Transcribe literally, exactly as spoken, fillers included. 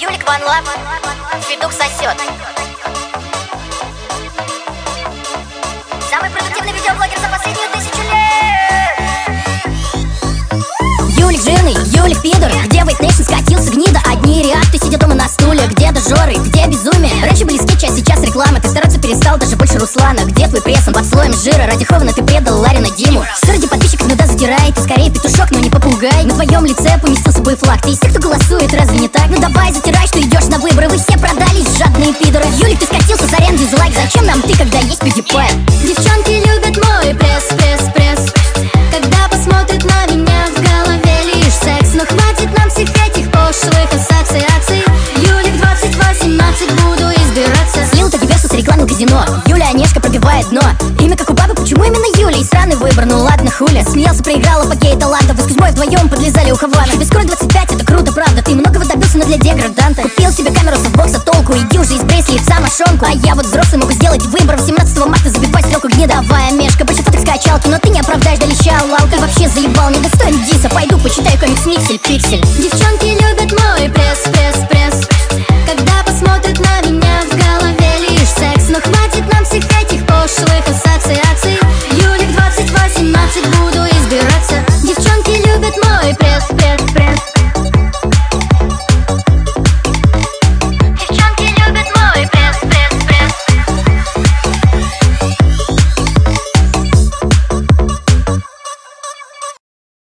Юлик Ван Лав, «Федук сосет». Самый продуктивный видеоблогер за последнюю тысячу лет. Юлик жирный, Юлик пидор. Где Вейт Нэйшн скатился гнида? Одни реакты, сидя дома на стуле. Где дожоры, где безумие? Раньше были скетчи, а сейчас реклама. Ты стараться перестал, даже больше Руслана. Где твой пресс, он под слоем жира? Ради Хована ты предал Ларина Диму. Среди подписчиков иногда затирает. Ты скорее петушок, но не попугай. На твоем лице поместился бы флаг. Ты из тех, кто голосует, разве не так? Ну давай, затирай, что идешь на выборы. Вы все продались, жадные пидоры. Юлик, ты скатился, сорян, дизлайк. Зачем нам ты, когда есть пикипай? Девчонки любят мой пресс, пресс, пресс. Когда посмотрят на меня, в голове лишь секс. Но хватит нам всех этих пошлых ассоциаций. Юлик двадцать восемнадцать, буду избираться. Слил таки версус рекламу казино. Юля Онежка пробивает дно. Имя как у бабы, почему именно Юля? И сраный выбор, ну ладно, хуля. Смеялся, проиграла по гей талантов. Вы с Кузьмой вдвоем подлезали у Хавана. Тебе скоро двадцать пять, это круто, правда. Ты многого добился, но для деграданта. Купил себе камеру софтбокса толку. Иди уже из брейс лица мошонку. А я вот взрослый могу сделать выбор. Семнадцатого марта забивать стрелку гнедовая мешка. Больше фоток с качалки, но ты не оправдаешь, долещал лалка. Вообще заебал, недостоин диса. Пойду почитаю комикс «Никсель-Пиксель». Девчонки